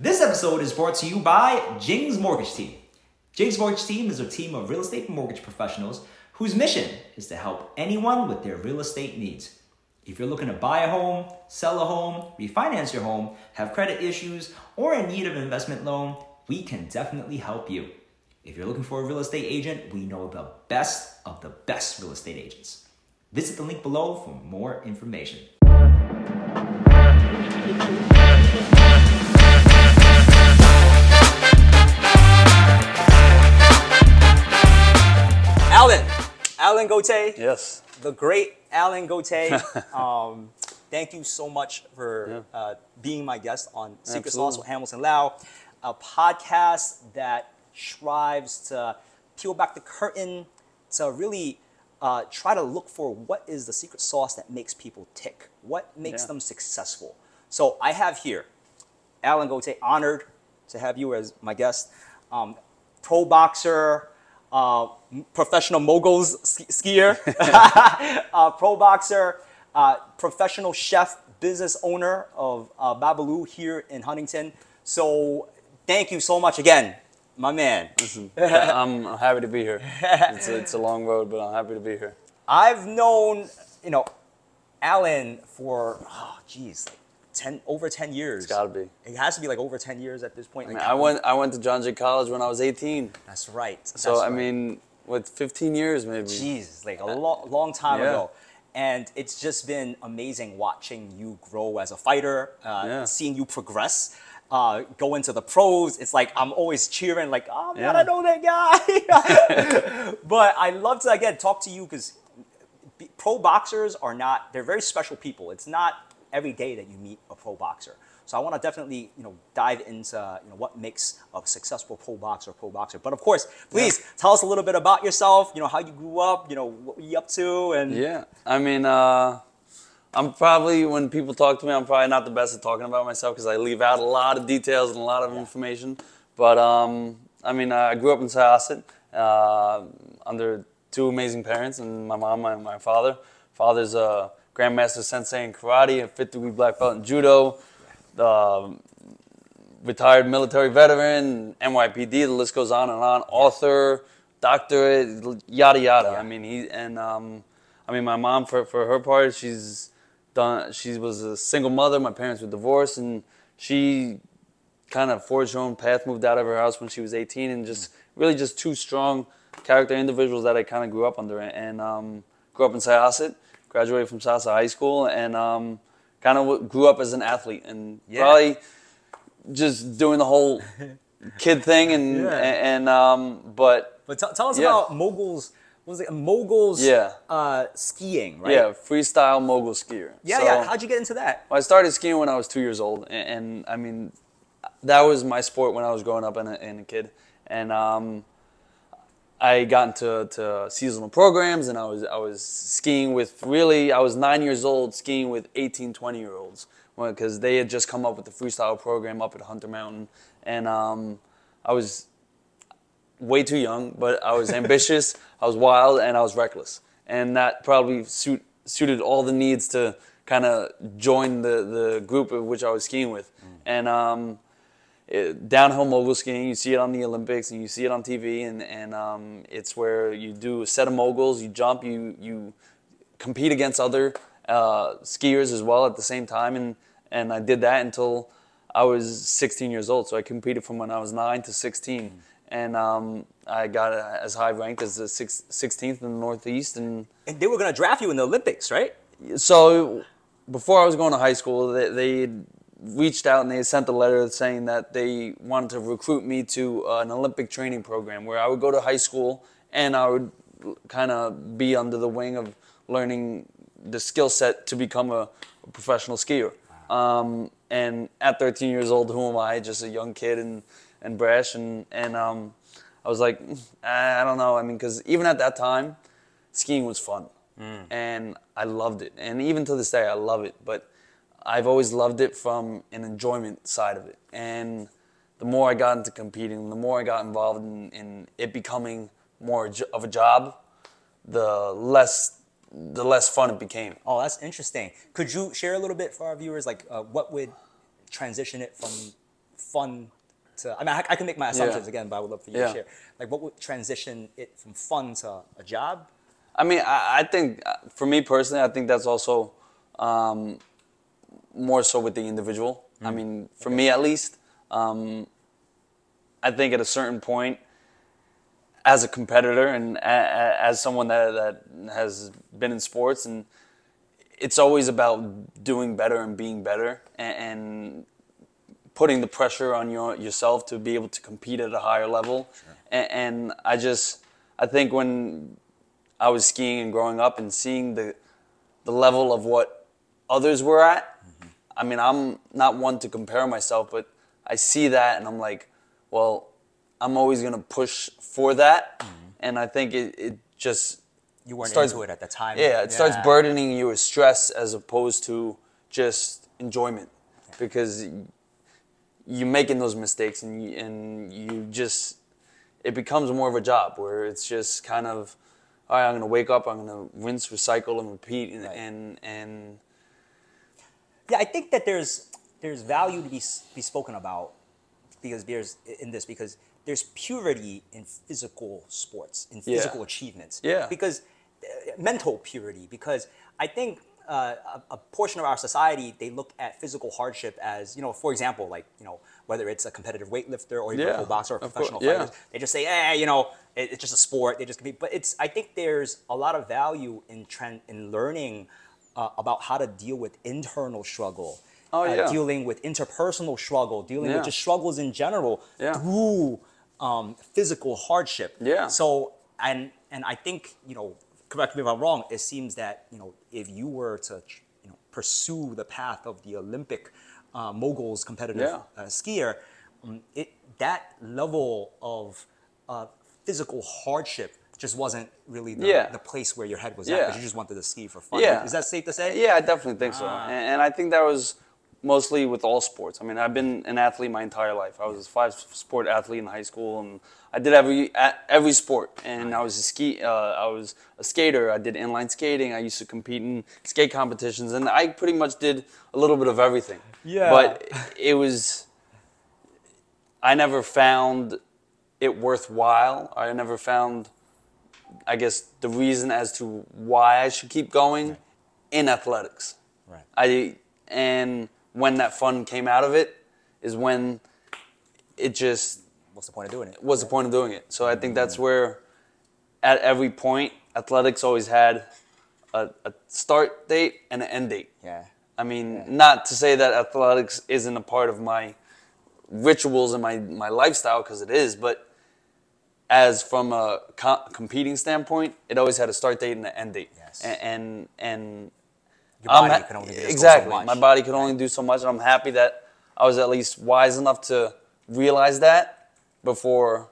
This episode is brought to you by Jing's Mortgage Team. Jing's Mortgage Team is a team of real estate mortgage professionals whose mission is to help anyone with their real estate needs. If you're looking to buy a home, sell a home, refinance your home, have credit issues, or in need of an investment loan, we can definitely help you. If you're looking for a real estate agent, we know the best of the best real estate agents. Visit the link below for more information. Alan Gotay. Yes. The great Alan Gotay. Thank you so much for being my guest on Secret Sauce with Hamilton Lau, a podcast that strives to peel back the curtain to really try to look for what is the secret sauce that makes people tick, what makes them successful. So I have here Alan Gotay, honored to have you as my guest, pro boxer, professional moguls skier, pro boxer, professional chef, business owner of Babalu here in Huntington. So thank you so much again, my man. Listen, I'm happy to be here. It's a long road, but I'm happy to be here. I've known, Alan for, like 10 years. It's gotta be. It has to be like over 10 years at this point. I went to John Jay College when I was 18. That's right. So I mean, what, 15 years maybe? Jeez, like a long time ago. And it's just been amazing watching you grow as a fighter, seeing you progress, go into the pros. It's like I'm always cheering, like, oh man, I know that guy. But I love to again talk to you because pro boxers are they're very special people. It's not every day that you meet a pro boxer. So I want to definitely, dive into, what makes a successful pro boxer. But of course, please tell us a little bit about yourself, how you grew up, what were you up to, and I mean, I'm probably, when people talk to me, I'm probably not the best at talking about myself because I leave out a lot of details and a lot of information. But I mean, I grew up in Syosset under two amazing parents, and my mom and my father. Father's a Grandmaster Sensei in karate, a fifth degree black belt in judo, retired military veteran, NYPD, the list goes on and on, author, doctorate, yada yada. I mean, my mom, for her part, she was a single mother. My parents were divorced, and she kind of forged her own path, moved out of her house when she was 18, and really two strong character individuals that I kind of grew up under. And grew up in Syosset. Graduated from Syosset High School, and kind of grew up as an athlete, and probably just doing the whole kid thing. And but tell us about moguls. What was it, moguls? Skiing, right? Yeah, freestyle mogul skier. Yeah, so, how'd you get into that? Well, I started skiing when I was 2 years old, and I mean, that was my sport when I was growing up and a kid, and. I got into seasonal programs, and I was skiing with I was 9 years old skiing with 18, 20-year-olds because they had just come up with the freestyle program up at Hunter Mountain, and I was way too young, but I was ambitious, I was wild, and I was reckless, and that probably suited all the needs to kind of join the group of which I was skiing with, and. Downhill mogul skiing, you see it on the Olympics and you see it on TV, and it's where you do a set of moguls, you jump, you compete against other skiers as well at the same time, and I did that until I was 16 years old. So I competed from when I was 9 to 16, and I got as high ranked as the 16th in the Northeast. And they were going to draft you in the Olympics, right? So before I was going to high school, they reached out and they sent a letter saying that they wanted to recruit me to an Olympic training program where I would go to high school and I would kind of be under the wing of learning the skill set to become a professional skier. And at 13 years old, who am I? Just a young kid and brash. And I was like, I don't know. I mean, because even at that time, skiing was fun. And I loved it. And even to this day, I love it. But I've always loved it from an enjoyment side of it. And the more I got into competing, the more I got involved in it becoming more of a job, the less fun it became. Oh, that's interesting. Could you share a little bit for our viewers, like what would transition it from fun to, I mean, I can make my assumptions again, but I would love for you to share. Like, what would transition it from fun to a job? I mean, I think, for me personally, I think that's also more so with the individual. Mm-hmm. I mean, for me at least, I think at a certain point, as a competitor and as someone that has been in sports, and it's always about doing better and being better and putting the pressure on yourself to be able to compete at a higher level. Sure. And I think when I was skiing and growing up and seeing the level of what others were at, mm-hmm. I mean, I'm not one to compare myself, but I see that and I'm like, well, I'm always going to push for that. Mm-hmm. And I think it just... You weren't into it at the time. Yeah, it starts burdening you with stress as opposed to just enjoyment. Yeah. Because you're making those mistakes and you just... It becomes more of a job where it's just kind of, all right, I'm going to wake up, I'm going to rinse, recycle, and repeat. And, and yeah, I think that there's value to be spoken about because there's purity in physical sports, in physical achievements. Yeah. Because mental purity, because I think a portion of our society, they look at physical hardship as, for example, like, whether it's a competitive weightlifter or even a pro boxer or professional fighters, they just say, it's just a sport. They just compete. But I think there's a lot of value in learning about how to deal with internal struggle. Dealing with interpersonal struggle, dealing with just struggles in general through physical hardship. Yeah. So, and I think, correct me if I'm wrong, it seems that, if you were to pursue the path of the Olympic moguls competitive skier, that level of physical hardship just wasn't really the place where your head was at, because you just wanted to ski for fun. Yeah. Is that safe to say? Yeah, I definitely think so. And I think that was mostly with all sports. I mean, I've been an athlete my entire life. I was a 5-sport athlete in high school, and I did every sport. And I was I was a skater. I did inline skating. I used to compete in skate competitions, and I pretty much did a little bit of everything. Yeah. But I never found it worthwhile. I never found, I guess, the reason as to why I should keep going in athletics. Right. And when that fun came out of it is when it just... What's the point of doing it? What's the point of doing it? So I think that's where, at every point, athletics always had a start date and an end date. Yeah. I mean, not to say that athletics isn't a part of my rituals and my lifestyle, because it is, but as from a competing standpoint, it always had a start date and an end date. Yes. And your body can only do so much. My body could only do so much, and I'm happy that I was at least wise enough to realize that before.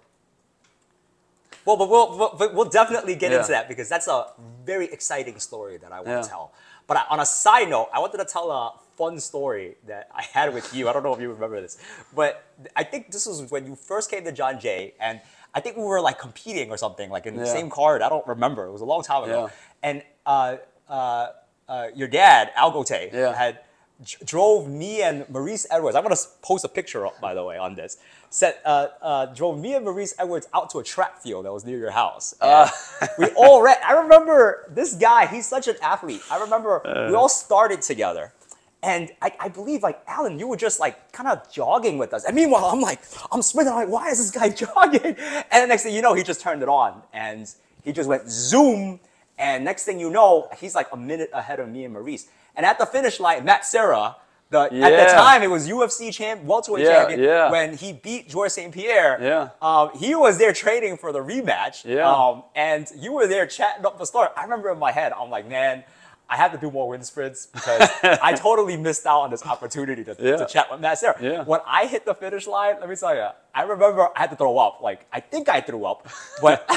Well, but we'll definitely get into that, because that's a very exciting story that I want to tell. But on a side note, I wanted to tell a fun story that I had with you. I don't know if you remember this, but I think this was when you first came to John Jay, and I think we were like competing or something, like in the same card. I don't remember. It was a long time ago. Yeah. And your dad, Al Gotay, had drove me and Maurice Edwards. I'm gonna post a picture up, by the way, on this. Drove me and Maurice Edwards out to a track field that was near your house. We all ran. I remember this guy. He's such an athlete. I remember we all started together. And I believe, like, Alan, you were just, like, kind of jogging with us. And meanwhile, I'm sprinting. I'm like, why is this guy jogging? And the next thing you know, he just turned it on. And he just went zoom. And next thing you know, he's, like, a minute ahead of me and Maurice. And at the finish line, Matt Serra, at the time, it was UFC welterweight champion, when he beat George St. Pierre. Yeah. He was there training for the rematch. Yeah. And you were there chatting up the story. I remember in my head, I'm like, man, I have to do more wind sprints, because I totally missed out on this opportunity to chat with Matt Serra. Yeah. When I hit the finish line, let me tell you, I remember I had to throw up. Like, I think I threw up, but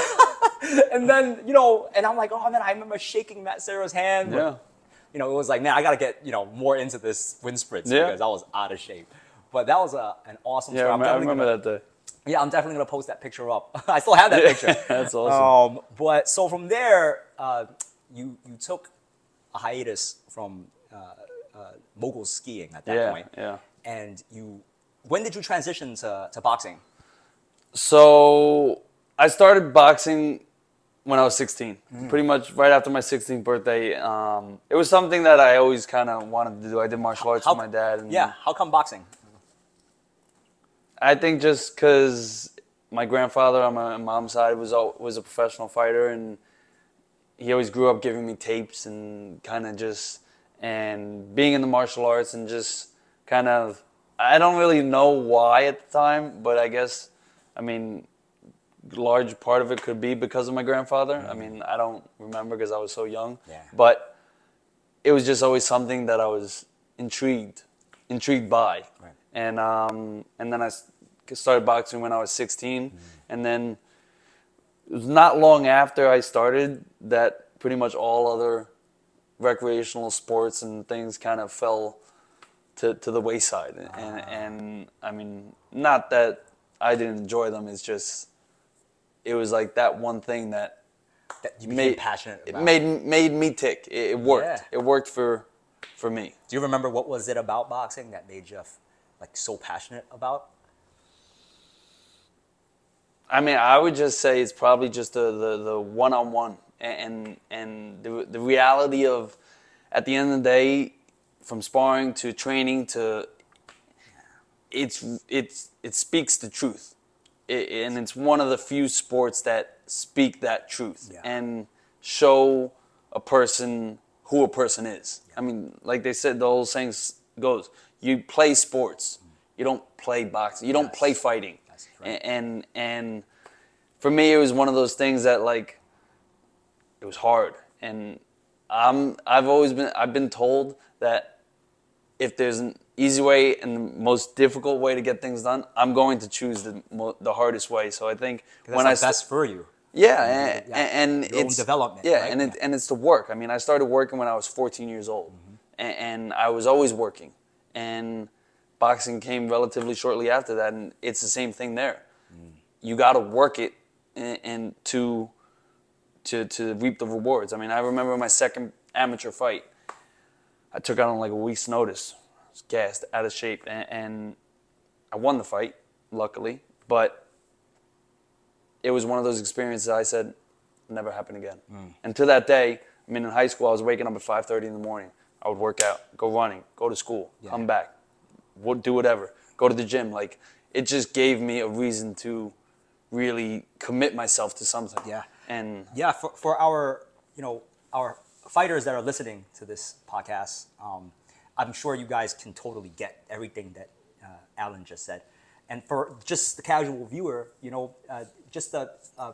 and then and I'm like, oh man, I remember shaking Matt Serra's hand. Yeah. But, it was like, man, I gotta get more into this wind sprints, because I was out of shape. But that was an awesome story. I remember that day. Yeah, I'm definitely gonna post that picture up. I still have that picture. That's awesome. But so from there, you took a hiatus from mogul skiing at that point, and you When did you transition to boxing? So I started boxing when I was 16, pretty much right after my 16th birthday. It was something that I always kind of wanted to do. I did martial arts with my dad. And yeah, how come boxing? I think just because my grandfather on my mom's side was a professional fighter, and he always grew up giving me tapes and kind of just, and being in the martial arts and just kind of, I don't really know why at the time, but I guess, I mean, large part of it could be because of my grandfather. I mean, I don't remember because I was so young, but it was just always something that I was intrigued by. And then I started boxing when I was 16, and then it was not long after I started that pretty much all other recreational sports and things kind of fell to the wayside. And I mean, not that I didn't enjoy them, it's just, it was like that one thing that you became passionate about. It made me tick. It worked. It worked for me. Do you remember what was it about boxing that made you like so passionate about? I mean, I would just say it's probably just the one-on-one and the reality of, at the end of the day, from sparring to training to, it speaks the truth. And it's one of the few sports that speak that truth and show a person who a person is. I mean, like they said, the whole saying goes, you play sports, you don't play boxing, you don't play fighting. Right. And for me, it was one of those things that, like, it was hard. And I've been told that if there's an easy way and the most difficult way to get things done, I'm going to choose the hardest way. So I think when that's best for you. Yeah, and your own development. Yeah, right? And it's the work. I mean, I started working when I was 14 years old, and I was always working. And boxing came relatively shortly after that, and it's the same thing there. You got to work it and to reap the rewards. I mean, I remember my second amateur fight. I took out on like a week's notice. Gassed, out of shape, and I won the fight, luckily, but it was one of those experiences I said, never happen again. And to that day, I mean, in high school, I was waking up at 5:30 in the morning. I would work out, go running, go to school, come back, do whatever, go to the gym. Like, it just gave me a reason to really commit myself to something. Yeah. And yeah, for our, you know, our fighters that are listening to this podcast, I'm sure you guys can totally get everything that Alan just said. And for just the casual viewer, you know, just to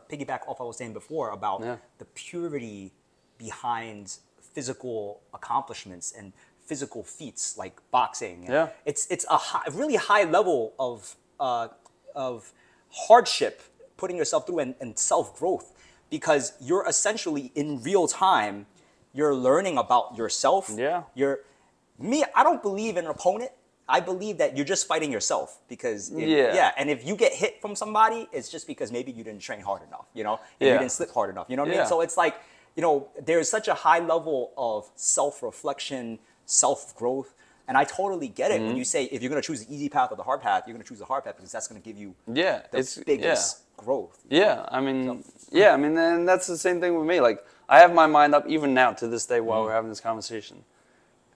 piggyback off what I was saying before about the purity behind physical accomplishments and physical feats like boxing. Yeah. It's a really high level of hardship, putting yourself through and self-growth, because you're essentially in real time, you're learning about yourself. Yeah. I don't believe in an opponent. I believe that you're just fighting yourself, because and if you get hit from somebody, it's just because maybe you didn't train hard enough, you know, and you didn't slip hard enough, you know what I mean? So it's like, you know, there's such a high level of self-reflection, self-growth, and I totally get it when you say if you're going to choose the easy path or the hard path, you're going to choose the hard path because that's going to give you the biggest growth. Yeah, I mean, and that's the same thing with me. Like, I have my mind up even now to this day while we're having this conversation,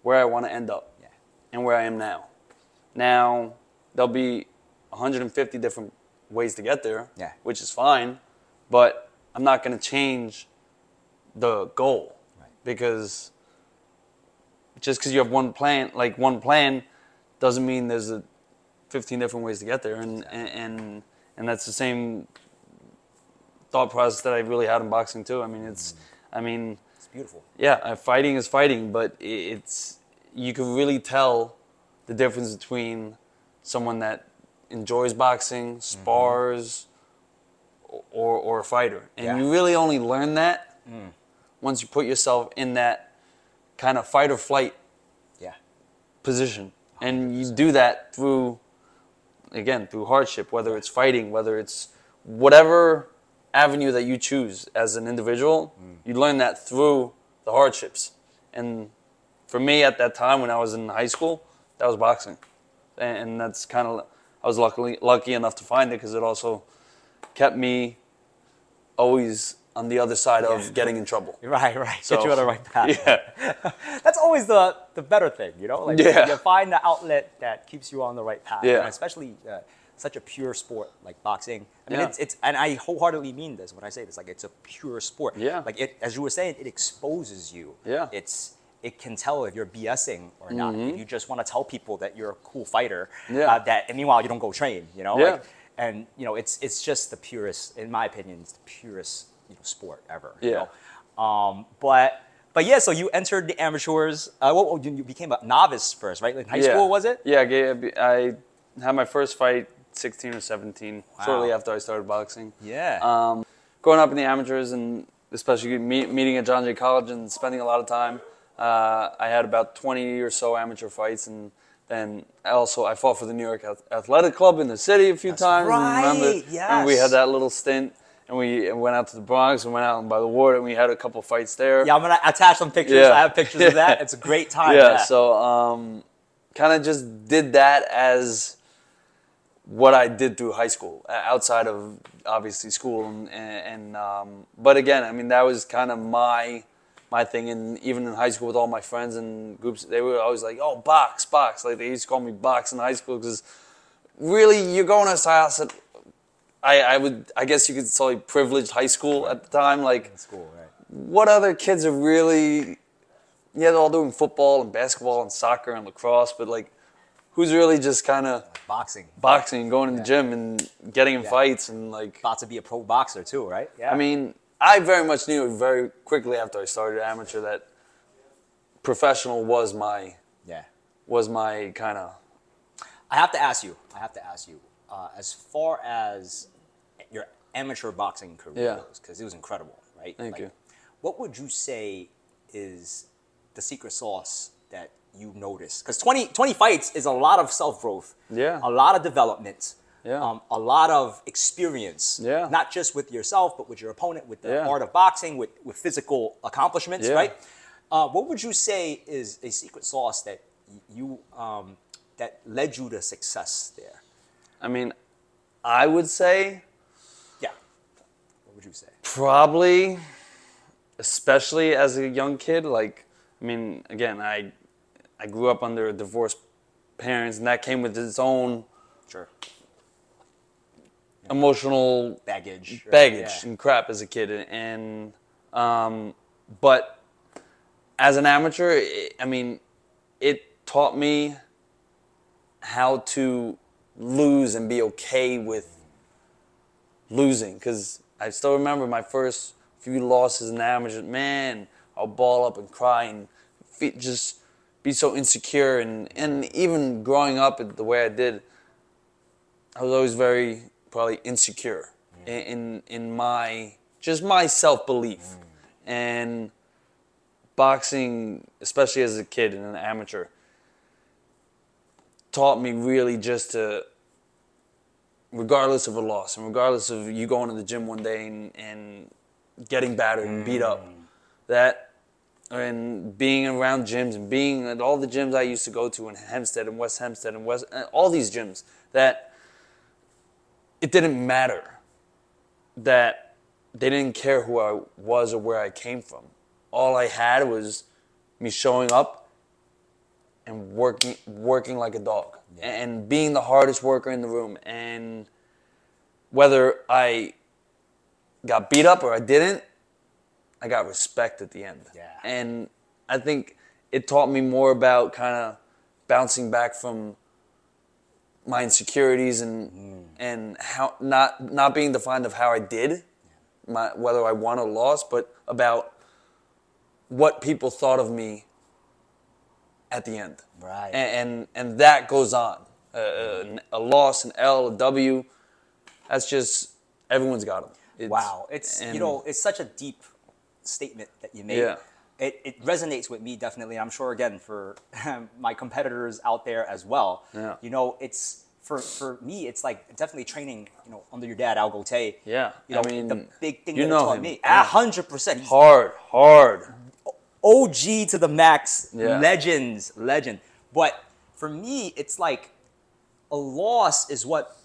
where I want to end up and where I am now. Now, there'll be 150 different ways to get there, which is fine, but I'm not going to change the goal because just because you have one plan doesn't mean there's 15 different ways to get there. And that's the same thought process that I really had in boxing too. I mean, it's beautiful. Yeah, fighting is fighting, but you can really tell the difference between someone that enjoys boxing, spars, or a fighter. And you really only learn that once you put yourself in that kind of fight or flight position. 100%. And you do that through hardship, whether it's fighting, whether it's whatever avenue that you choose as an individual, you learn that through the hardships. And for me at that time when I was in high school, that was boxing. And that's kind of I was lucky enough to find it because it also kept me always on the other side of getting in trouble. Right. So, get you on the right path. Yeah. That's always the better thing, you know? Like you find the outlet that keeps you on the right path. Yeah. And especially such a pure sport like boxing. I mean, it's and I wholeheartedly mean this when I say this. Like, it's a pure sport. Yeah. Like, it, as you were saying, it exposes you. Yeah. It can tell if you're BSing or not. If you just want to tell people that you're a cool fighter. Yeah. And meanwhile, you don't go train, you know? Yeah. Like, and, you know, it's just the purest, in my opinion, it's the purest sport ever. Yeah. You know? But yeah, so you entered the amateurs. You became a novice first, right? Like high school, was it? Yeah, I had my first fight 16 or 17, shortly after I started boxing. Yeah. Growing up in the amateurs and especially meeting at John Jay College and spending a lot of time, I had about 20 or so amateur fights, and then also I fought for the New York Athletic Club in the city a few times. Right. And remember we had that little stint. And we went out to the Bronx and went out by the ward, and we had a couple fights there. Yeah, I'm going to attach some pictures. Yeah. I have pictures of that. It's a great time. Yeah, so kind of just did that as what I did through high school, outside of, obviously, school. But again, I mean, that was kind of my thing. And even in high school with all my friends and groups, they were always like, oh, box. Like, they used to call me box in high school because really, you're going to Syosset. I guess you could say privileged high school at the time. Like, school, right. What other kids are really, they're all doing football and basketball and soccer and lacrosse, but like, who's really just kind of boxing, going to the gym and getting in fights and like. About to be a pro boxer too, right? Yeah. I mean, I very much knew very quickly after I started amateur that professional was my kind of. I have to ask you. As far as your amateur boxing career goes, because it was incredible, right? Thank you. What would you say is the secret sauce that you noticed? Because 20 fights is a lot of self-growth, a lot of development, a lot of experience, not just with yourself, but with your opponent, with the art of boxing, with physical accomplishments, right? What would you say is a secret sauce that you that led you to success there? I mean, I would say... Yeah. What would you say? Probably, especially as a young kid, like, I mean, again, I grew up under divorced parents, and that came with its own... Sure. Emotional... Baggage. Baggage and crap as a kid. And, but as an amateur, it taught me how to... lose and be okay with losing, because I still remember my first few losses in amateur. Man, I'll ball up and cry and just be so insecure. And even growing up the way I did, I was always very probably insecure in my just my self-belief. And boxing, especially as a kid and an amateur, taught me really just to, regardless of a loss and regardless of you going to the gym one day and getting battered and beat up, that and being around gyms and being at all the gyms I used to go to in Hempstead and West Hempstead and all these gyms, that it didn't matter, that they didn't care who I was or where I came from. All I had was me showing up and working like a dog, and being the hardest worker in the room. And whether I got beat up or I didn't, I got respect at the end. Yeah. And I think it taught me more about kind of bouncing back from my insecurities and how not being defined of how I did, whether I won or lost, but about what people thought of me at the end, right? And that goes on. A loss, an L, a W. That's just everyone's got them. It's such a deep statement that you made. Yeah. It resonates with me definitely. I'm sure again for my competitors out there as well. Yeah. You know, it's for me. It's like definitely training. You know, under your dad, Al Gotay. Yeah. You know, I mean, the big thing that taught me. 100%. Hard. OG to the max, legend. But for me, it's like a loss is what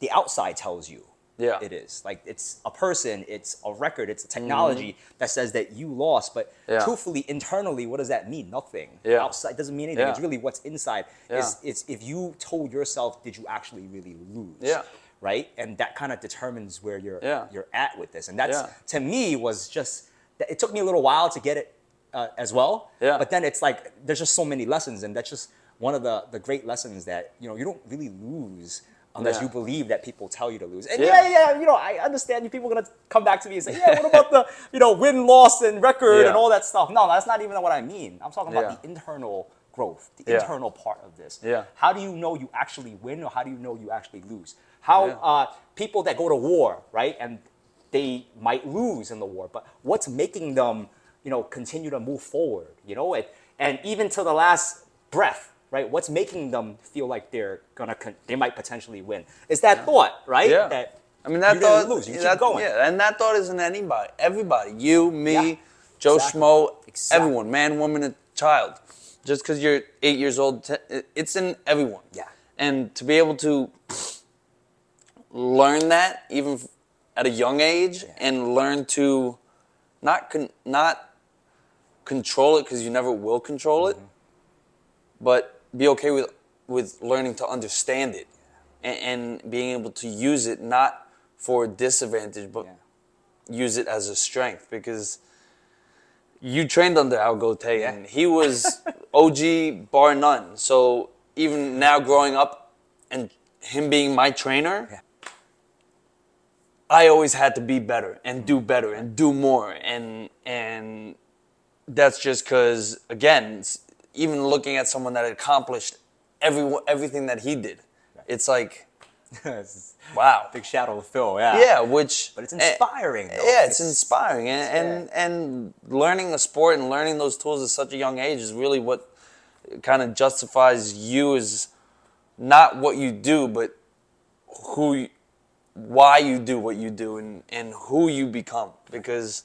the outside tells you. Yeah, it is. Like, it's a person, it's a record, it's a technology that says that you lost. But truthfully, internally, what does that mean? Nothing. Yeah. Outside doesn't mean anything. Yeah. It's really what's inside. Yeah. It's if you told yourself, did you actually really lose? Yeah. Right? And that kind of determines where you're at with this. And that's, to me, was just, it took me a little while to get it as well. Yeah. But then it's like, there's just so many lessons. And that's just one of the great lessons that, you know, you don't really lose unless you believe that people tell you to lose. And you know, I understand you people are going to come back to me and say, yeah, what about the, you know, win, loss, and record and all that stuff? No, that's not even what I mean. I'm talking about the internal growth, the internal part of this. Yeah. How do you know you actually win, or how do you know you actually lose? How people that go to war, right, and they might lose in the war, but what's making them, you know, continue to move forward, you know? And even to the last breath, right? What's making them feel like they're gonna, they might potentially win? It's that thought, right? Yeah. That, I mean, that you thought, didn't lose, you keep going. Yeah, and that thought isn't anybody. Everybody, you, me, Joe Schmo, everyone, man, woman, and child. Just because you're 8 years old, it's in everyone. Yeah. And to be able to learn that even at a young age and learn to not control it, because you never will control it, but be okay with learning to understand it and being able to use it not for disadvantage, but use it as a strength. Because you trained under Al Gotay and he was OG bar none. So even now growing up and him being my trainer, I always had to be better and do more. And that's just because, again, even looking at someone that accomplished everything that he did, it's like, wow. Big shadow of Phil, but it's inspiring, though. Yeah, it's inspiring. And learning a sport and learning those tools at such a young age is really what kind of justifies you as not what you do, but why you do what you do and who you become. Because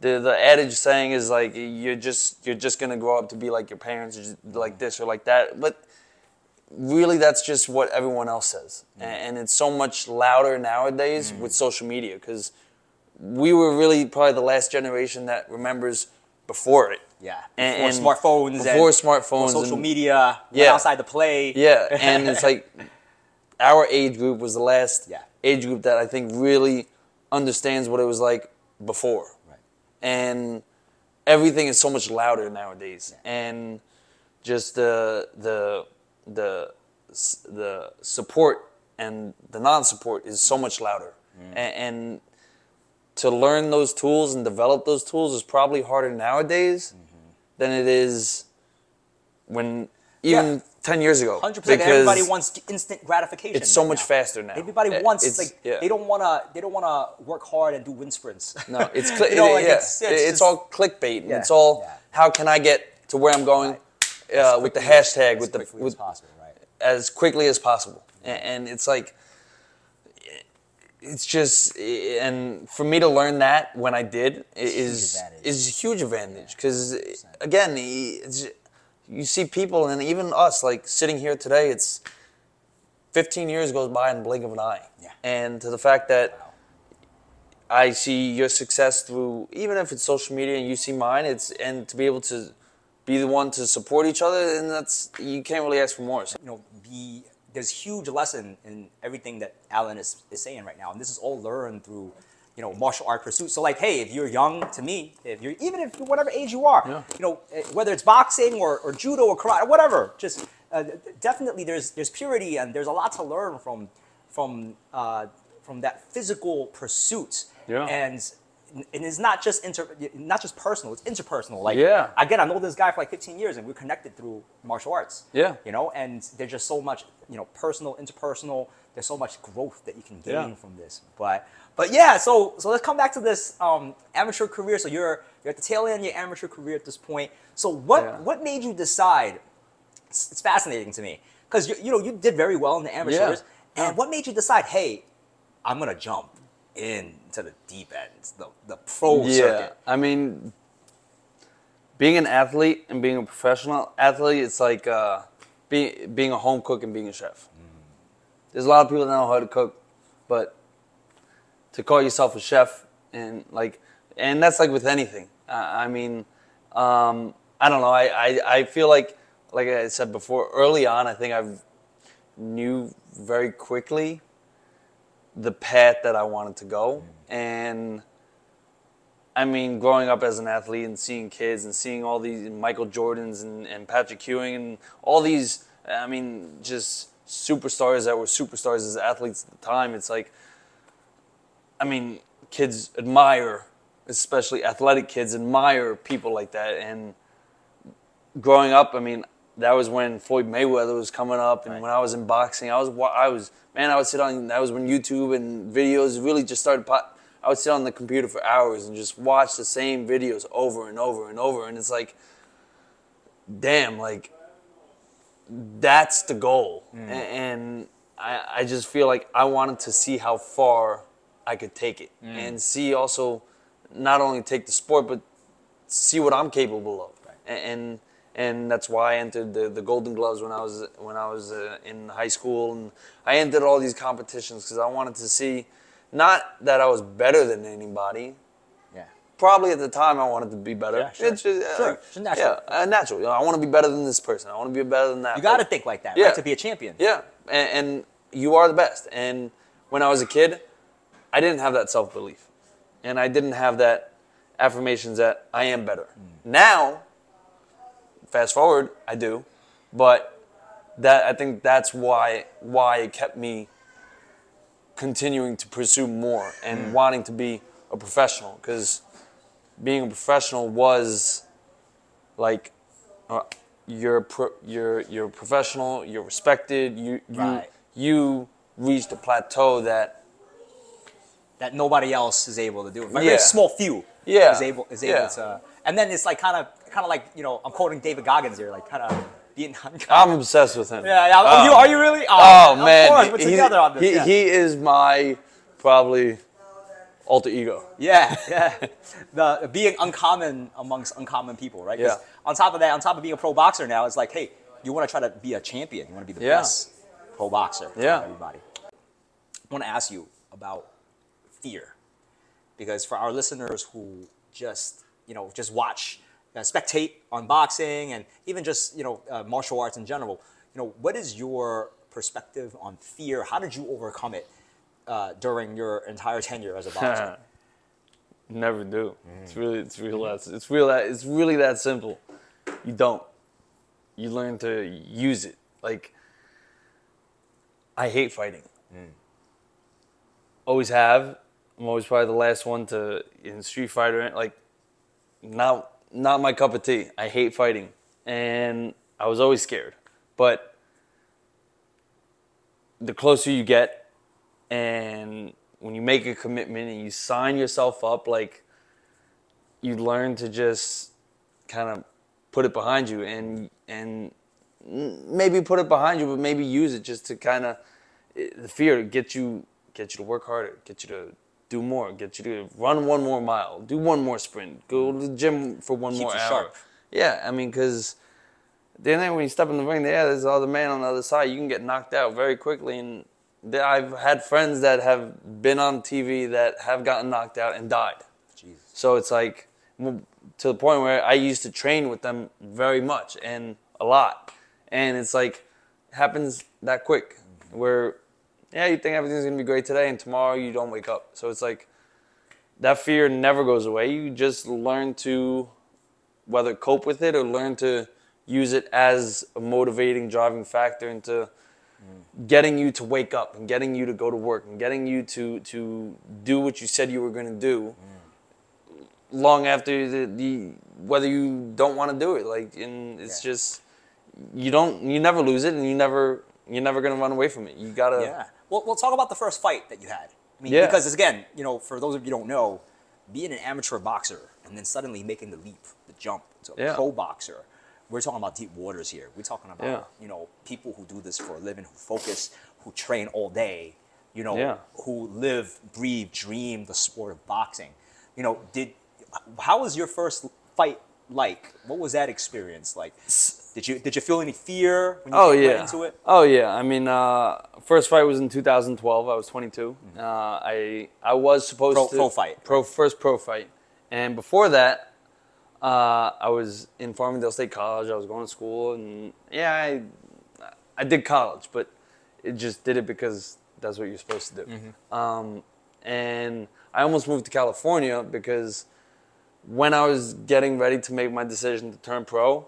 the adage saying is like, you're just gonna grow up to be like your parents, like this or like that. But really, that's just what everyone else says, and it's so much louder nowadays with social media. Because we were really probably the last generation that remembers before it. Yeah, before smartphones, social media, went outside to play. Yeah, and it's like our age group was the last age group that I think really understands what it was like before. And everything is so much louder nowadays, and just the support and the non-support is so much louder. And to learn those tools and develop those tools is probably harder nowadays than it is when even 10 years ago. 100%. Everybody wants instant gratification. It's so much faster now. Everybody wants they don't wanna work hard and do wind sprints. No, it's it's all clickbait. And it's all how can I get to where I'm going with the hashtag as quickly as possible. And it's like it's just, and for me to learn that when I did is a huge advantage, because again, it's, you see people, and even us, like sitting here today, it's 15 years goes by in the blink of an eye. Yeah. And to the fact that I see your success through, even if it's social media and you see mine, and to be able to be the one to support each other, and that's, you can't really ask for more. So. You know, there's huge lesson in everything that Alan is saying right now. And this is all learned through, you know, martial art pursuits. So like, hey, if you're young, to me, if you're whatever age you are, you know, whether it's boxing or judo or karate, or whatever, just definitely there's purity, and there's a lot to learn from that physical pursuit. Yeah. And it's not just personal, it's interpersonal. Like, again, I know this guy for like 15 years, and we're connected through martial arts. Yeah. You know, and there's just so much, you know, personal, interpersonal. There's so much growth that you can gain from this. But yeah, so let's come back to this amateur career. So you're at the tail end of your amateur career at this point. So what made you decide? It's fascinating to me, because you know, you did very well in the amateurs, and what made you decide, hey, I'm gonna jump into the deep end, the pro circuit? I mean, being an athlete and being a professional athlete, it's like being a home cook and being a chef. There's a lot of people that know how to cook, but to call yourself a chef and like, and that's like with anything. I mean, I don't know. I feel like I said before, early on, I think I knew very quickly the path that I wanted to go. And I mean, growing up as an athlete and seeing kids and seeing all these Michael Jordans and Patrick Ewing and all these, I mean, just superstars that were superstars as athletes at the time. It's like, I mean, kids admire, especially athletic kids, admire people like that. And growing up, I mean, that was when Floyd Mayweather was coming up, and right. when I was in boxing, I would sit on. That was when YouTube and videos really just started. I would sit on the computer for hours and just watch the same videos over and over and over, and it's like, damn, like that's the goal. Mm. And I just feel like I wanted to see how far I could take it, and see also not only take the sport but see what I'm capable of, right. And that's why I entered the Golden Gloves when I was in high school, and I entered all these competitions because I wanted to see, not that I was better than anybody. Yeah. Probably at the time I wanted to be better. Yeah, sure. It's natural. Yeah, natural. You know, I want to be better than this person. I want to be better than that. You got to think like that, yeah. right? To be a champion. Yeah, and you are the best. And when I was a kid, I didn't have that self-belief, and I didn't have that affirmations that I am better. Mm. Now. Fast forward, I do, but that I think that's why it kept me continuing to pursue more and wanting to be a professional, because being a professional was like you're professional, you're respected, you reached a plateau that nobody else is able to do. Like yeah. a small few is able yeah. to, and then it's like kind of like, you know, I'm quoting David Goggins here, like kind of being. I'm obsessed with him. Yeah, yeah. Are you really? Oh man, of course, we're together on this. He is my probably alter ego. Yeah, yeah. The being uncommon amongst uncommon people, right? Yeah. On top of that, on top of being a pro boxer now, it's like, hey, you want to try to be a champion. You want to be the best pro boxer. Yeah. Everybody. I want to ask you about fear, because for our listeners who just watch. Spectate on boxing and even just martial arts in general. You know, what is your perspective on fear? How did you overcome it during your entire tenure as a boxer? Never do. Mm. It's really that simple. You don't. You learn to use it. Like, I hate fighting. Mm. Always have. I'm always probably the last one to in Street Fighter. Like, now. Not my cup of tea. I hate fighting. And I was always scared. But the closer you get, and when you make a commitment and you sign yourself up, like, you learn to just kind of put it behind you and maybe put it behind you, but maybe use it just to kind of, the fear, get you to work harder, get you to do more, get you to run one more mile, do one more sprint, go to the gym for one more hour. Keep you sharp. Yeah, I mean, because then when you step in the ring, there's the other man on the other side. You can get knocked out very quickly. And I've had friends that have been on TV that have gotten knocked out and died. Jeez. So it's like, to the point where I used to train with them very much and a lot. And it's like, happens that quick where... Yeah, you think everything's going to be great today, and tomorrow you don't wake up. So it's like that fear never goes away. You just learn to whether cope with it or learn to use it as a motivating driving factor into getting you to wake up and getting you to go to work and getting you to do what you said you were going to do long after whether you don't want to do it. Like, and it's just you never lose it, and you're never going to run away from it. You got to... Yeah. Well, we'll talk about the first fight that you had. I mean, because again, for those of you who don't know, being an amateur boxer and then suddenly making the leap, the jump to a pro boxer, we're talking about deep waters here. We're talking about, people who do this for a living, who focus, who train all day, who live, breathe, dream the sport of boxing. How was your first fight like? What was that experience like? Did you feel any fear when you went into it? Oh yeah. I mean, first fight was in 2012. I was 22. Mm-hmm. I was supposed to pro fight, and before that, I was in Farmingdale State College. I was going to school, and I did college, but it just did it because that's what you're supposed to do. Mm-hmm. And I almost moved to California because when I was getting ready to make my decision to turn pro,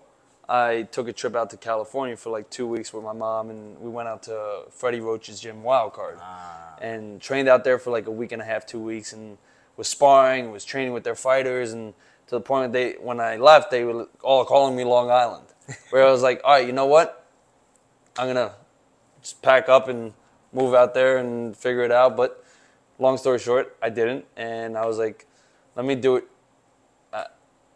I took a trip out to California for like 2 weeks with my mom, and we went out to Freddie Roach's gym, Wildcard, and trained out there for like a week and a half, 2 weeks, and was sparring, and was training with their fighters, and to the point that when I left, they were all calling me Long Island, where I was like, all right, you know what? I'm going to just pack up and move out there and figure it out. But long story short, I didn't, and I was like, let me do it.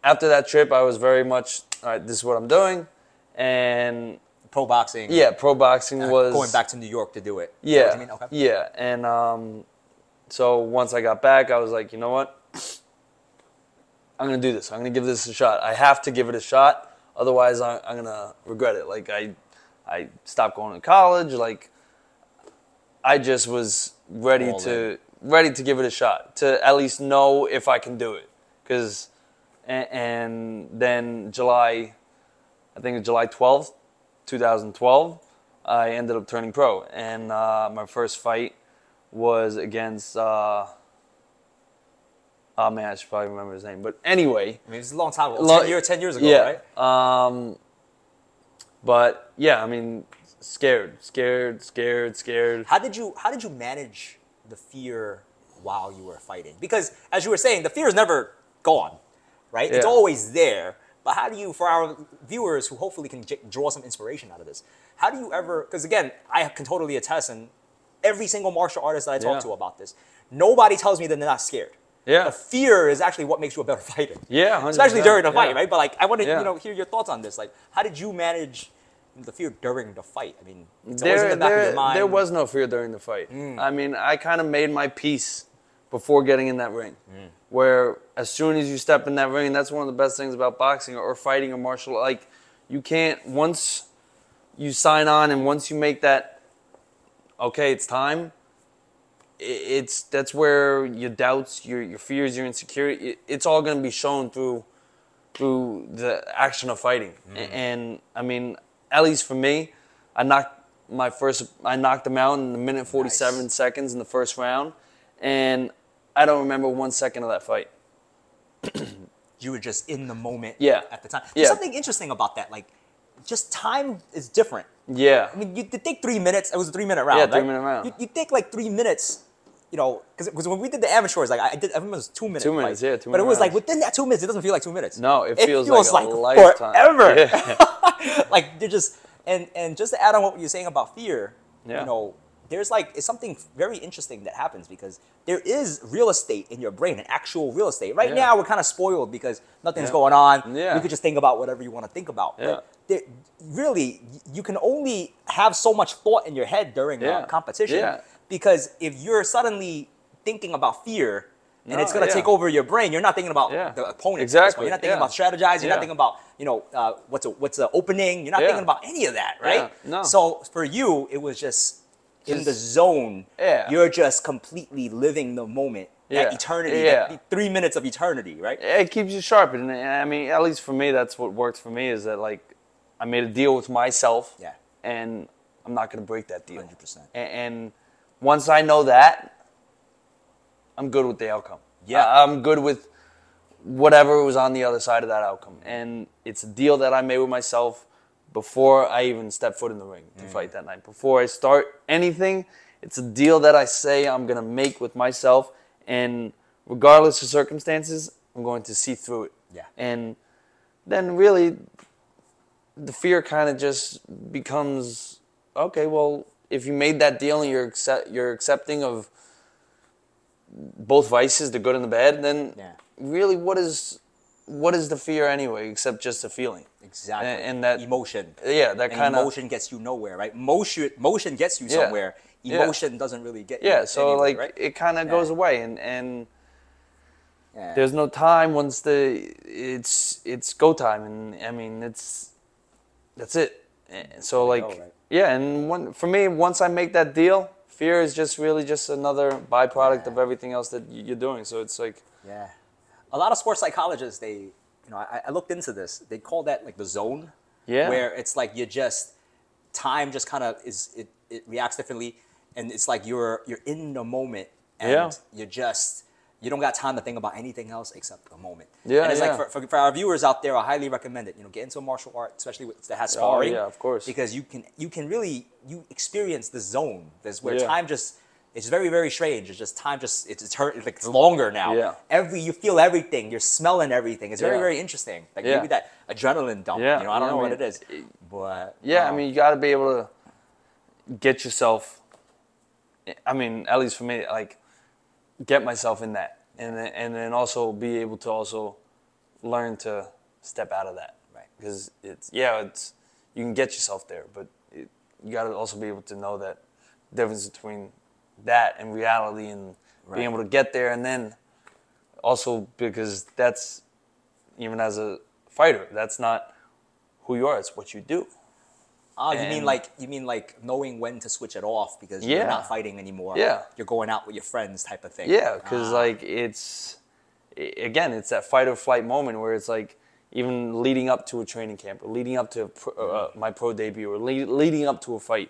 After that trip, I was very much, all right, this is what I'm doing, and pro boxing. Yeah, pro boxing was going back to New York to do it. Yeah, you know what you mean? Okay. Yeah, and so once I got back, I was like, you know what? I'm gonna do this. I'm gonna give this a shot. I have to give it a shot, otherwise I'm gonna regret it. Like I stopped going to college. Like I just was ready to give it a shot, to at least know if I can do it, because. And then July 12th, 2012, I ended up turning pro. And my first fight was against, I should probably remember his name. But anyway. I mean, it's a long time ago. 10 years ago, yeah, right? But yeah, I mean, scared. How did you manage the fear while you were fighting? Because as you were saying, the fear is never gone. Right? Yeah. It's always there. But how do you, for our viewers who hopefully can draw some inspiration out of this, how do you ever, because again, I can totally attest, and every single martial artist that I talk to about this, nobody tells me that they're not scared. Yeah. The fear is actually what makes you a better fighter. Yeah, 100%. Especially during a fight, right? But like, I want to hear your thoughts on this. Like, how did you manage the fear during the fight? I mean, it's always in the back of your mind. There was no fear during the fight. Mm. I mean, I kind of made my peace before getting in that ring. Mm. Where as soon as you step in that ring, that's one of the best things about boxing or fighting or martial, like you can't, once you sign on and once you make that, okay, it's time, that's where your doubts, your fears, your insecurity, it's all going to be shown through the action of fighting. Mm. And I mean, at least for me, I knocked him out in the minute 47 seconds in the first round. And I don't remember 1 second of that fight. You were just in the moment at the time. There's something interesting about that. Like, just time is different. Yeah. I mean, you take 3 minutes. It was a 3-minute round, right? Yeah, 3-minute round. You take, like, 3 minutes, you know, because when we did the amateurs, like, I remember it was 2 minutes. 2 minutes, yeah, 2 minutes. But it was, like, within that 2 minutes, it doesn't feel like 2 minutes. No, it feels like a lifetime. Forever. Yeah. Like, you're just, and just to add on what you're saying about fear, you know, there's like, it's something very interesting that happens because there is real estate in your brain, an actual real estate. Right now, we're kind of spoiled because nothing's going on. Yeah. You could just think about whatever you want to think about. Yeah. But really, you can only have so much thought in your head during a competition because if you're suddenly thinking about fear and it's going to take over your brain, you're not thinking about the opponent. Exactly. You're not thinking about strategizing. You're not thinking about, you know, what's the opening. You're not thinking about any of that, right? Yeah. No. So for you, it was just... in the zone, you're just completely living the moment, that eternity, that 3 minutes of eternity, right? It keeps you sharp. And I mean, at least for me, that's what worked for me, is that, like, I made a deal with myself, and I'm not going to break that deal. 100%. And once I know that, I'm good with the outcome. Yeah. I'm good with whatever was on the other side of that outcome. And it's a deal that I made with myself before I even step foot in the ring to fight that night. Before I start anything, it's a deal that I say I'm going to make with myself. And regardless of circumstances, I'm going to see through it. Yeah. And then really, the fear kind of just becomes, okay, well, if you made that deal and you're accepting of both vices, the good and the bad, then really what is the fear anyway, except just a feeling? Exactly. And that emotion. Yeah, that kind of... emotion gets you nowhere, right? Motion gets you somewhere. Emotion doesn't really get you anywhere, right? It kind of goes away. And Yeah. There's no time once it's go time, and I mean that's it. And so like go, right? Yeah, and for me, once I make that deal, fear is just really just another byproduct of everything else that you're doing. So it's like a lot of sports psychologists, I looked into this. They call that like the zone, where it's like you just time just kind of is it reacts differently, and it's like you're in the moment and you just. You don't got time to think about anything else except the moment. Yeah, and it's like for our viewers out there, I highly recommend it. You know, get into a martial art, especially that has sparring. Oh, yeah, of course. Because you can really experience the zone. That's where time just it's very very strange. It's just time just it's longer now. Yeah. You feel everything. You're smelling everything. It's very very interesting. Like maybe that adrenaline dump. Yeah. You know, I don't know what it is. But I mean, you got to be able to get yourself. I mean, at least for me, like. Get myself in that, and then also be able to also learn to step out of that, right? Because it's you can get yourself there, but you got to also be able to know that difference between that and reality, and being able to get there, and then also because that's even as a fighter, that's not who you are; it's what you do. Oh, you mean like knowing when to switch it off because you're not fighting anymore. Yeah. You're going out with your friends type of thing. Yeah, because like it's that fight or flight moment where it's like even leading up to a training camp or leading up to my pro debut or leading up to a fight.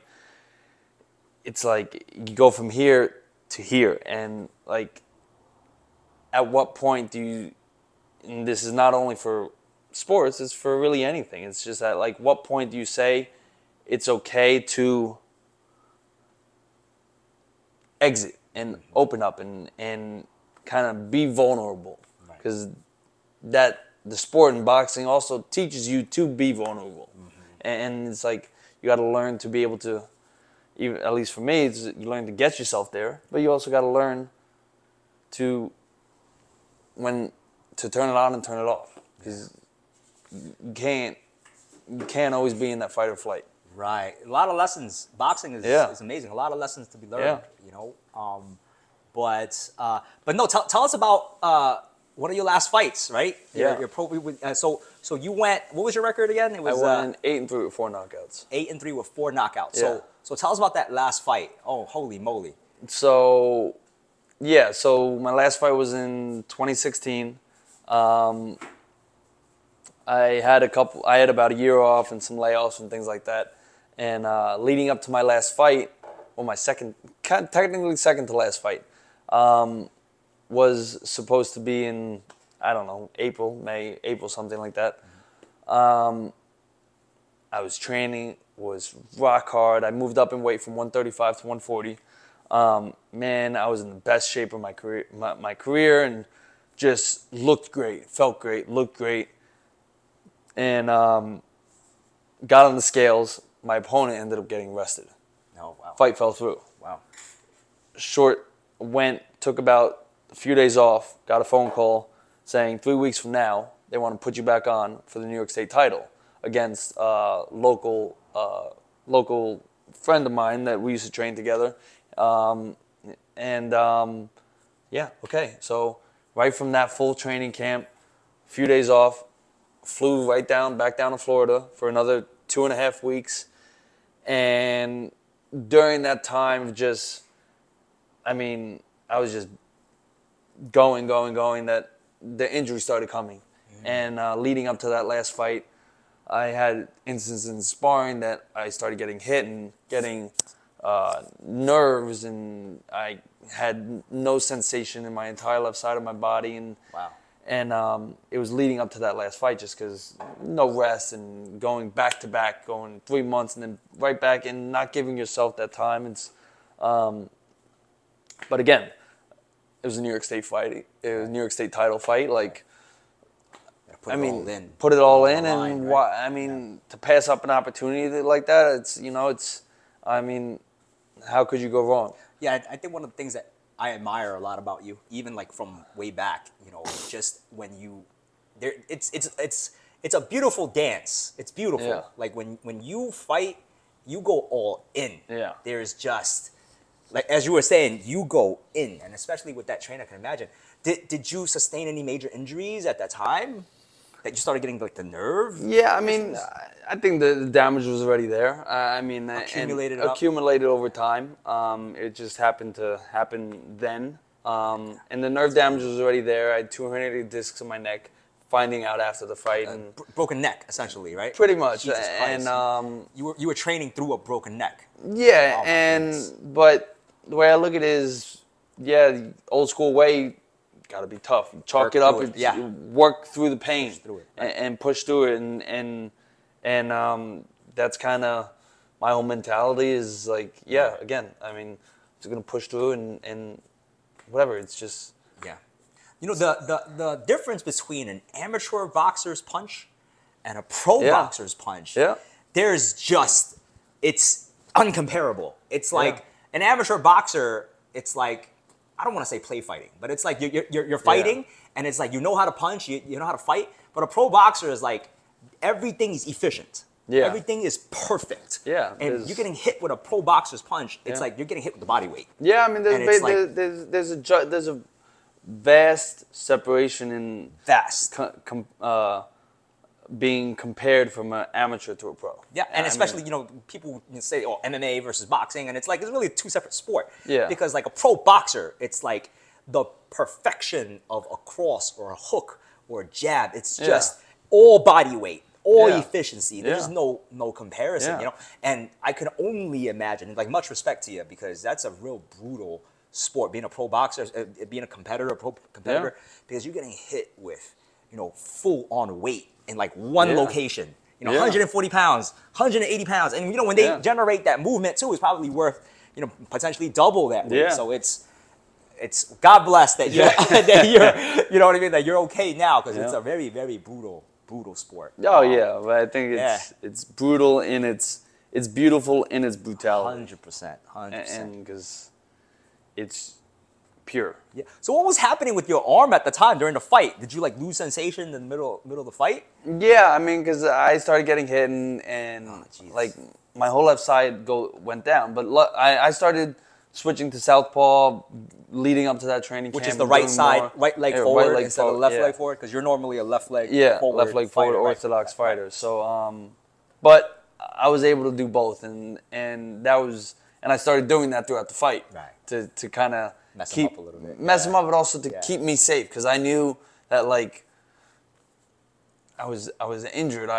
It's like you go from here to here, and like at what point do you? And this is not only for sports; it's for really anything. It's just that like what point do you say? It's okay to exit and open up and kind of be vulnerable, because that the sport in boxing also teaches you to be vulnerable, and it's like you got to learn to be able to, even at least for me, it's you learn to get yourself there, but you also got to learn to when to turn it on and turn it off, because you can't always be in that fight or flight. Right, a lot of lessons. Boxing is amazing. A lot of lessons to be learned. Yeah. You know, but no, tell us about one of your last fights, right? Yeah. Your so you went. What was your record again? It was. I won 8-3 with 4 knockouts. 8-3 with 4 knockouts. Yeah. So tell us about that last fight. Oh, holy moly! So my last fight was in 2016. I had about a year off and some layoffs and things like that. And leading up to my last fight, well, my technically second to last fight, was supposed to be in, I don't know, April, something like that. I was training, was rock hard. I moved up in weight from 135 to 140. Man, I was in the best shape of my career and just looked great, felt great, looked great. And got on the scales. My opponent ended up getting arrested. Oh, wow. Fight fell through. Wow. Short went, took about a few days off, got a phone call saying 3 weeks from now, they want to put you back on for the New York State title against a local friend of mine that we used to train together. So right from that full training camp, a few days off, flew right back down to Florida for another 2.5 weeks. And during that time, I was just going that the injury started coming. And leading up to that last fight, I had instances in sparring that I started getting hit and getting nerves, and I had no sensation in my entire left side of my body. And wow. And it was leading up to that last fight just because no rest and going back-to-back, going 3 months and then right back and not giving yourself that time. It's, but again, it was a New York State fight. It was a New York State title fight. Like, put it all in. And to pass up an opportunity like that, how could you go wrong? Yeah, I think one of the things that I admire a lot about you, even like from way back, you know, just when you, there, it's a beautiful dance. It's beautiful. Yeah. Like when you fight, you go all in. Yeah. There's just Like as you were saying, you go in, and especially with that train, I can imagine. Did you sustain any major injuries at that time? That you started getting like the nerve? Yeah, I mean, I think the damage was already there. I mean, accumulated over time. It just happened to happen then. And the nerve damage was already there. I had 280 discs in my neck, finding out after the fight. And broken neck, essentially, right? Pretty much. Jesus Christ. And you were training through a broken neck. Yeah, but the way I look at it is, yeah, the old school way, got to be tough. Chalk it up and work through the pain and push through it. And that's kind of my whole mentality is like, yeah, again, I mean, just going to push through and whatever. It's just... Yeah. You know, the difference between an amateur boxer's punch and a pro boxer's punch, there's just... It's uncomparable. It's like an amateur boxer, it's like... I don't want to say play fighting, but it's like you're fighting, and it's like you know how to punch, you know how to fight. But a pro boxer is like everything is efficient. Yeah. Everything is perfect. Yeah. And you're getting hit with a pro boxer's punch. It's like you're getting hit with the body weight. Yeah, I mean, there's a vast separation in being compared from an amateur to a pro. Yeah, and especially, you know, people say, oh, MMA versus boxing, and it's like, it's really two separate sports. Yeah. Because like a pro boxer, it's like the perfection of a cross or a hook or a jab. It's just all body weight, all efficiency. There's no comparison, you know? And I can only imagine, like much respect to you, because that's a real brutal sport, being a pro boxer, being a pro competitor, because you're getting hit with, you know, full on weight in like one location, you know, 140 pounds, 180 pounds. And, you know, when they generate that movement too, it's probably worth, you know, potentially double that weight. So it's God bless that you're you know what I mean? That you're okay now, because it's a very, very brutal sport. Oh yeah. But I think it's brutal in it's beautiful in its brutality. 100%. And because it's pure. Yeah. So what was happening with your arm at the time during the fight? Did you like lose sensation in the middle of the fight? Yeah, I mean, because I started getting hit and like my whole left side went down. But I started switching to southpaw leading up to that training camp. Which is the right side, right leg forward instead of left leg forward? Because you're normally a left leg forward. Left leg forward orthodox fighter. So, but I was able to do both, and I started doing that throughout the fight to kind of keep him up a little bit. Mess him up, but also to keep me safe, because I knew that like I was injured.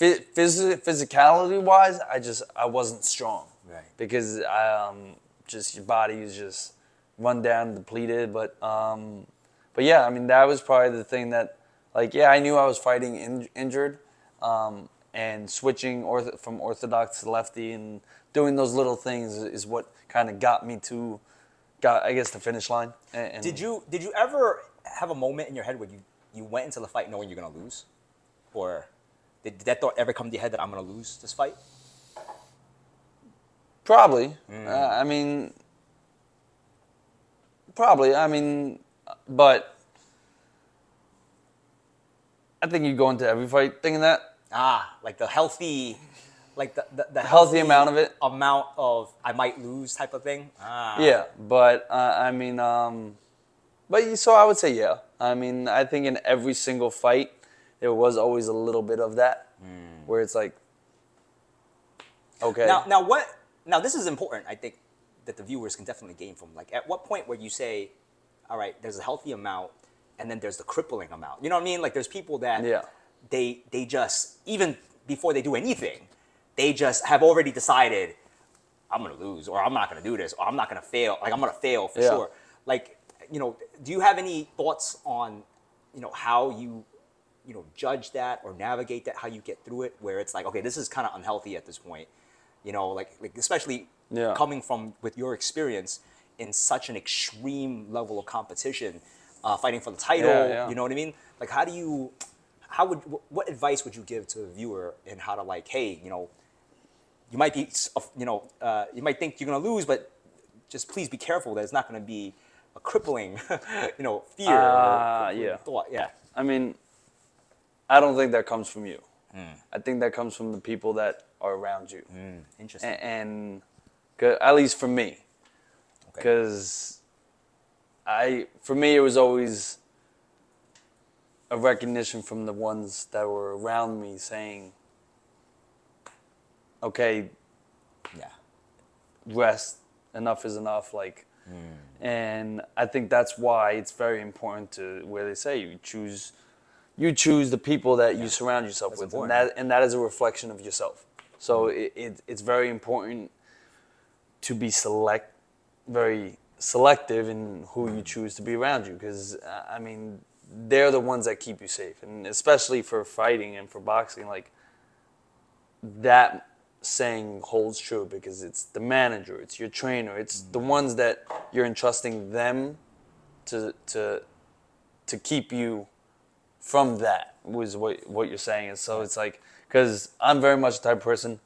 Physicality wise, I wasn't strong. Right. Because just your body is just run down, depleted. But yeah, I mean that was probably the thing that like I knew I was fighting injured, and switching from orthodox to lefty and doing those little things is what kind of got me to. I guess the finish line. And did you ever have a moment in your head where you went into the fight knowing you're gonna lose, or did that thought ever come to your head that I'm gonna lose this fight? Probably. Probably. I mean, but I think you go into every fight thinking that. Like the healthy. Like the healthy amount of I might lose type of thing. Yeah, but I mean, so I would say I mean, I think in every single fight, there was always a little bit of that where it's like, okay. Now this is important. I think that the viewers can definitely gain from. Like, at what point where you say, all right, there's a healthy amount, and then there's the crippling amount. You know what I mean? Like, there's people that they just even before they do anything. They just have already decided, I'm gonna lose, or I'm not gonna do this, or I'm not gonna fail. Like I'm gonna fail for sure. Like, you know, do you have any thoughts on, you know, how you know, judge that or navigate that? How you get through it? Where it's like, okay, this is kind of unhealthy at this point. You know, like especially coming from with your experience in such an extreme level of competition, fighting for the title. You know what I mean? Like, what advice would you give to the viewer in how to like, hey, you know. You might be, you know, you might think you're gonna lose, but just please be careful that it's not gonna be a crippling, you know, fear or thought. Yeah. I mean, I don't think that comes from you. I think that comes from the people that are around you. Interesting. And at least for me, Because for me, it was always a recognition from the ones that were around me saying, okay, yeah, rest, enough is enough, like, and I think that's why it's very important to where they say you choose the people that you surround yourself with, and that is a reflection of yourself. So it's very important to be very selective in who you choose to be around you, because I mean, they're the ones that keep you safe, and especially for fighting and for boxing, like, that saying holds true, because it's the manager, it's your trainer, it's the ones that you're entrusting them to keep you from that, was what you're saying. And so it's like, because I'm very much the type of person,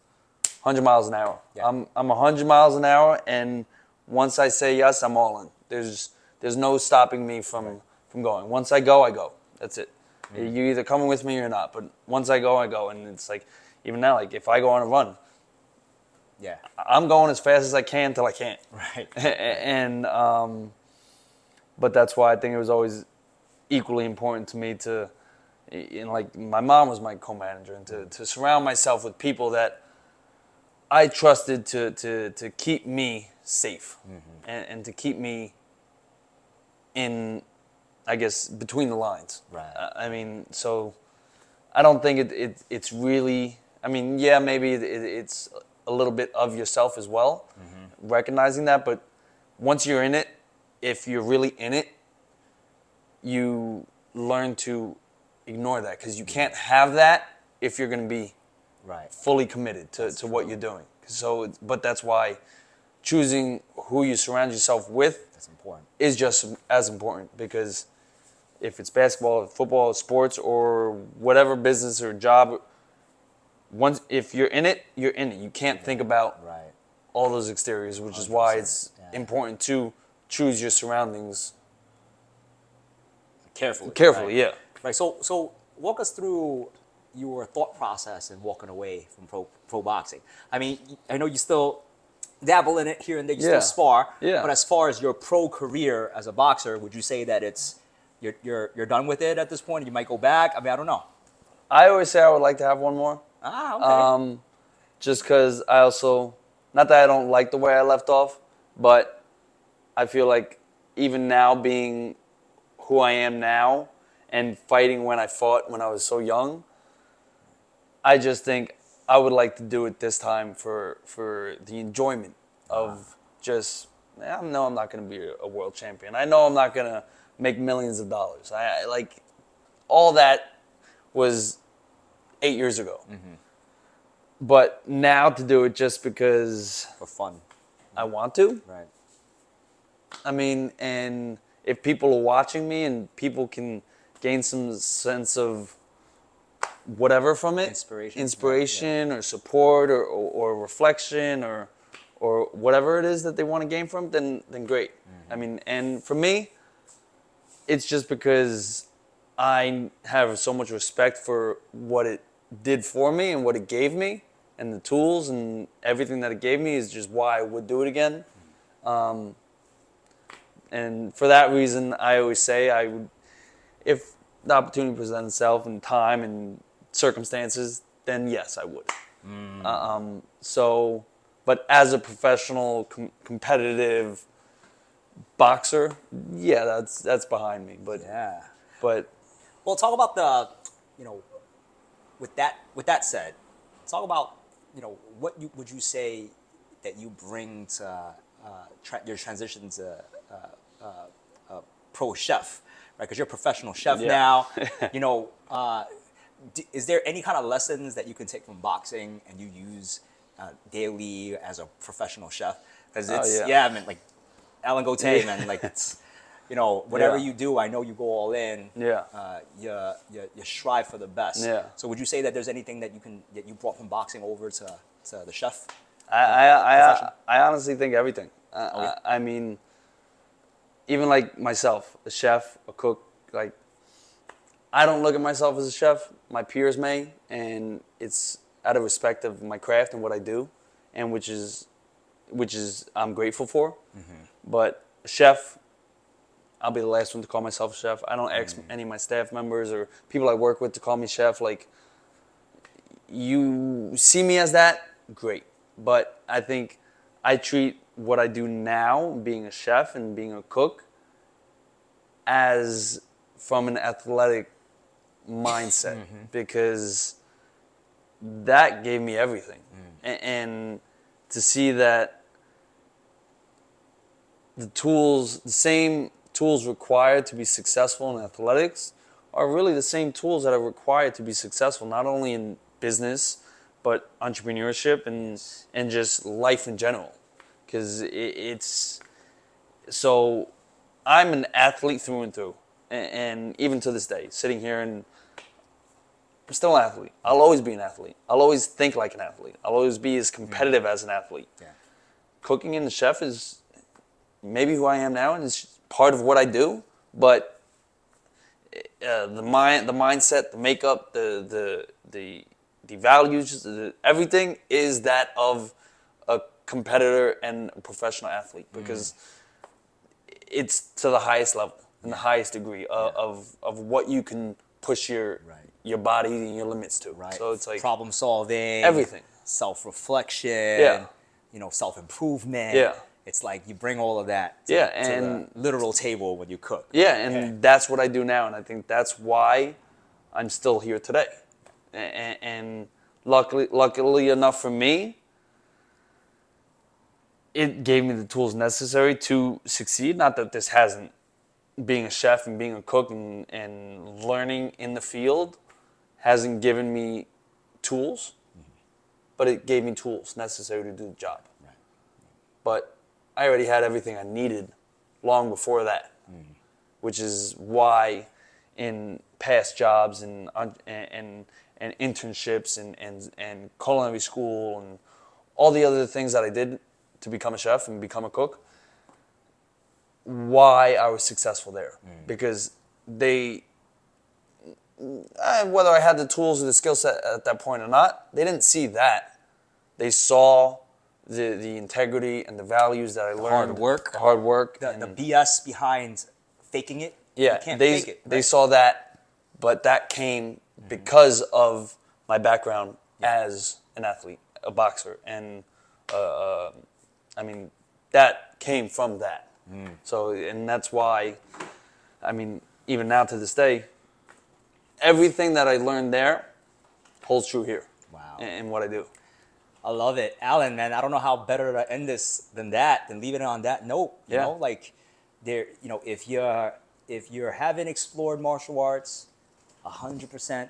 100 miles an hour. Yeah. I'm 100 miles an hour, and once I say yes, I'm all in. There's no stopping me from going. Once I go. That's it. Mm. You're either coming with me or not, but once I go, and it's like, even now, like, if I go on a run, yeah, I'm going as fast as I can till I can't. Right. And but that's why I think it was always equally important to me to, and like my mom was my co-manager, and to surround myself with people that I trusted to keep me safe, and to keep me in, I guess, between the lines. Right. I mean, so I don't think it's really. I mean, yeah, maybe it's a little bit of yourself as well, recognizing that. But once you're in it, if you're really in it, you learn to ignore that, because you can't have that if you're going to be fully committed to what you're doing. So, but that's why choosing who you surround yourself with is just as important, because if it's basketball, football, sports, or whatever business or job, once if you're in it, you're in it. You can't think about all those exteriors, which 100%. Is why it's important to choose your surroundings carefully. Right? Yeah. Right. So walk us through your thought process in walking away from pro boxing. I mean, I know you still dabble in it here and there. You still spar. Yeah. But as far as your pro career as a boxer, would you say that it's you're done with it at this point? You might go back. I mean, I don't know. I always say I would like to have one more. Ah, okay. Just because I also, not that I don't like the way I left off, but I feel like even now, being who I am now and fighting when I fought when I was so young, I just think I would like to do it this time for the enjoyment of just, I know I'm not going to be a world champion. I know I'm not going to make millions of dollars. I like, all that was 8 years ago. But now to do it just because for fun, I want to. Right. I mean, and if people are watching me and people can gain some sense of whatever from it, inspiration or support or reflection or whatever it is that they want to gain from, then great. I mean, and for me, it's just because I have so much respect for what it did for me and what it gave me, and the tools and everything that it gave me is just why I would do it again. And for that reason, I always say I would, if the opportunity presents itself and time and circumstances, then yes, I would. So, but as a professional competitive boxer, yeah, that's behind me. But yeah, but well, talk about the, you know, with that said, talk about, you know, what would you say that you bring to your transition to pro chef, right? Because you're a professional chef now. You know, is there any kind of lessons that you can take from boxing and you use daily as a professional chef? Because it's I mean, like, Alan Gotay, man, like, it's, you know, whatever you do, I know you go all in. Yeah. You strive for the best. Yeah. So would you say that there's anything that you brought from boxing over to the chef? I honestly think everything. I mean, even like myself, a chef, a cook, like, I don't look at myself as a chef. My peers may, and it's out of respect of my craft and what I do, and which is I'm grateful for. But chef, I'll be the last one to call myself chef. I don't ask any of my staff members or people I work with to call me chef. Like, you see me as that, great. But I think I treat what I do now, being a chef and being a cook, as from an athletic mindset because that gave me everything. And to see that the tools, the same tools required to be successful in athletics are really the same tools that are required to be successful, not only in business, but entrepreneurship and just life in general. Because it's... So I'm an athlete through and through. And even to this day, sitting here and I'm still an athlete. I'll always be an athlete. I'll always think like an athlete. I'll always be as competitive as an athlete. Yeah. Cooking and the chef is maybe who I am now, and it's part of what I do. But the mindset, the makeup, the values, everything is that of a competitor and a professional athlete because it's to the highest level and the highest degree of what you can push your body and your limits to. Right. So it's like problem solving, everything, self-reflection, self-improvement. Yeah. It's like you bring all of that to the literal table when you cook. Yeah, and that's what I do now, and I think that's why I'm still here today. And luckily enough for me, it gave me the tools necessary to succeed. Not that this hasn't. Being a chef and being a cook and learning in the field hasn't given me tools, but it gave me tools necessary to do the job. Right. But I already had everything I needed long before that, which is why in past jobs and internships and culinary school and all the other things that I did to become a chef and become a cook, why I was successful there. Because whether I had the tools or the skill set at that point or not, they didn't see that. They saw the integrity and the values that I learned. Hard work. The BS behind faking it. Yeah, you can't fake it. Right? They saw that, but that came because of my background as an athlete, a boxer. And that came from that. So, and that's why, even now to this day, everything that I learned there holds true here. Wow. And what I do. I love it. Alan, man, I don't know how better to end this than leaving it on that note. You know, like there, if you haven't explored martial arts 100%,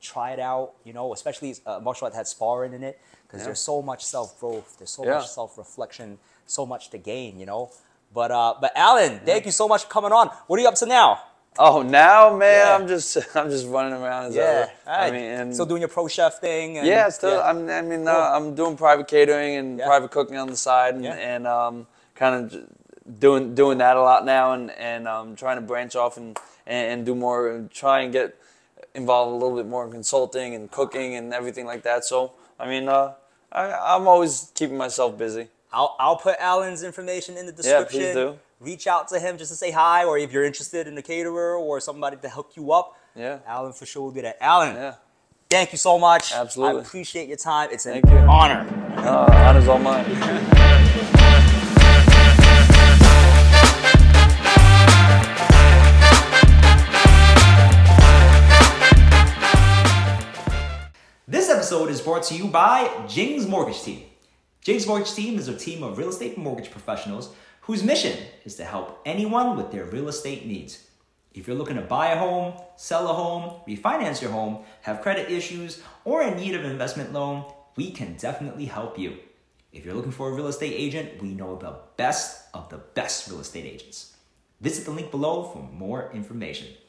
try it out, especially martial art had sparring in it because there's so much self-growth. There's so much self-reflection, so much to gain, But Alan, thank you so much for coming on. What are you up to now? Oh, now, man, I'm just running around as ever. Right. Still doing your pro chef thing. And, I'm doing private catering and private cooking on the side, and kind of doing that a lot now, and trying to branch off and do more, and try and get involved a little bit more in consulting and cooking and everything like that. So I'm always keeping myself busy. I'll put Alan's information in the description. Yeah, please do. Reach out to him just to say hi, or if you're interested in a caterer or somebody to hook you up. Yeah. Alan for sure will do that. Alan, thank you so much. Absolutely. I appreciate your time. It's an honor. Honor's all mine. This episode is brought to you by Jing's Mortgage Team. Jing's Mortgage Team is a team of real estate mortgage professionals whose mission is to help anyone with their real estate needs. If you're looking to buy a home, sell a home, refinance your home, have credit issues, or in need of an investment loan, we can definitely help you. If you're looking for a real estate agent, we know the best of the best real estate agents. Visit the link below for more information.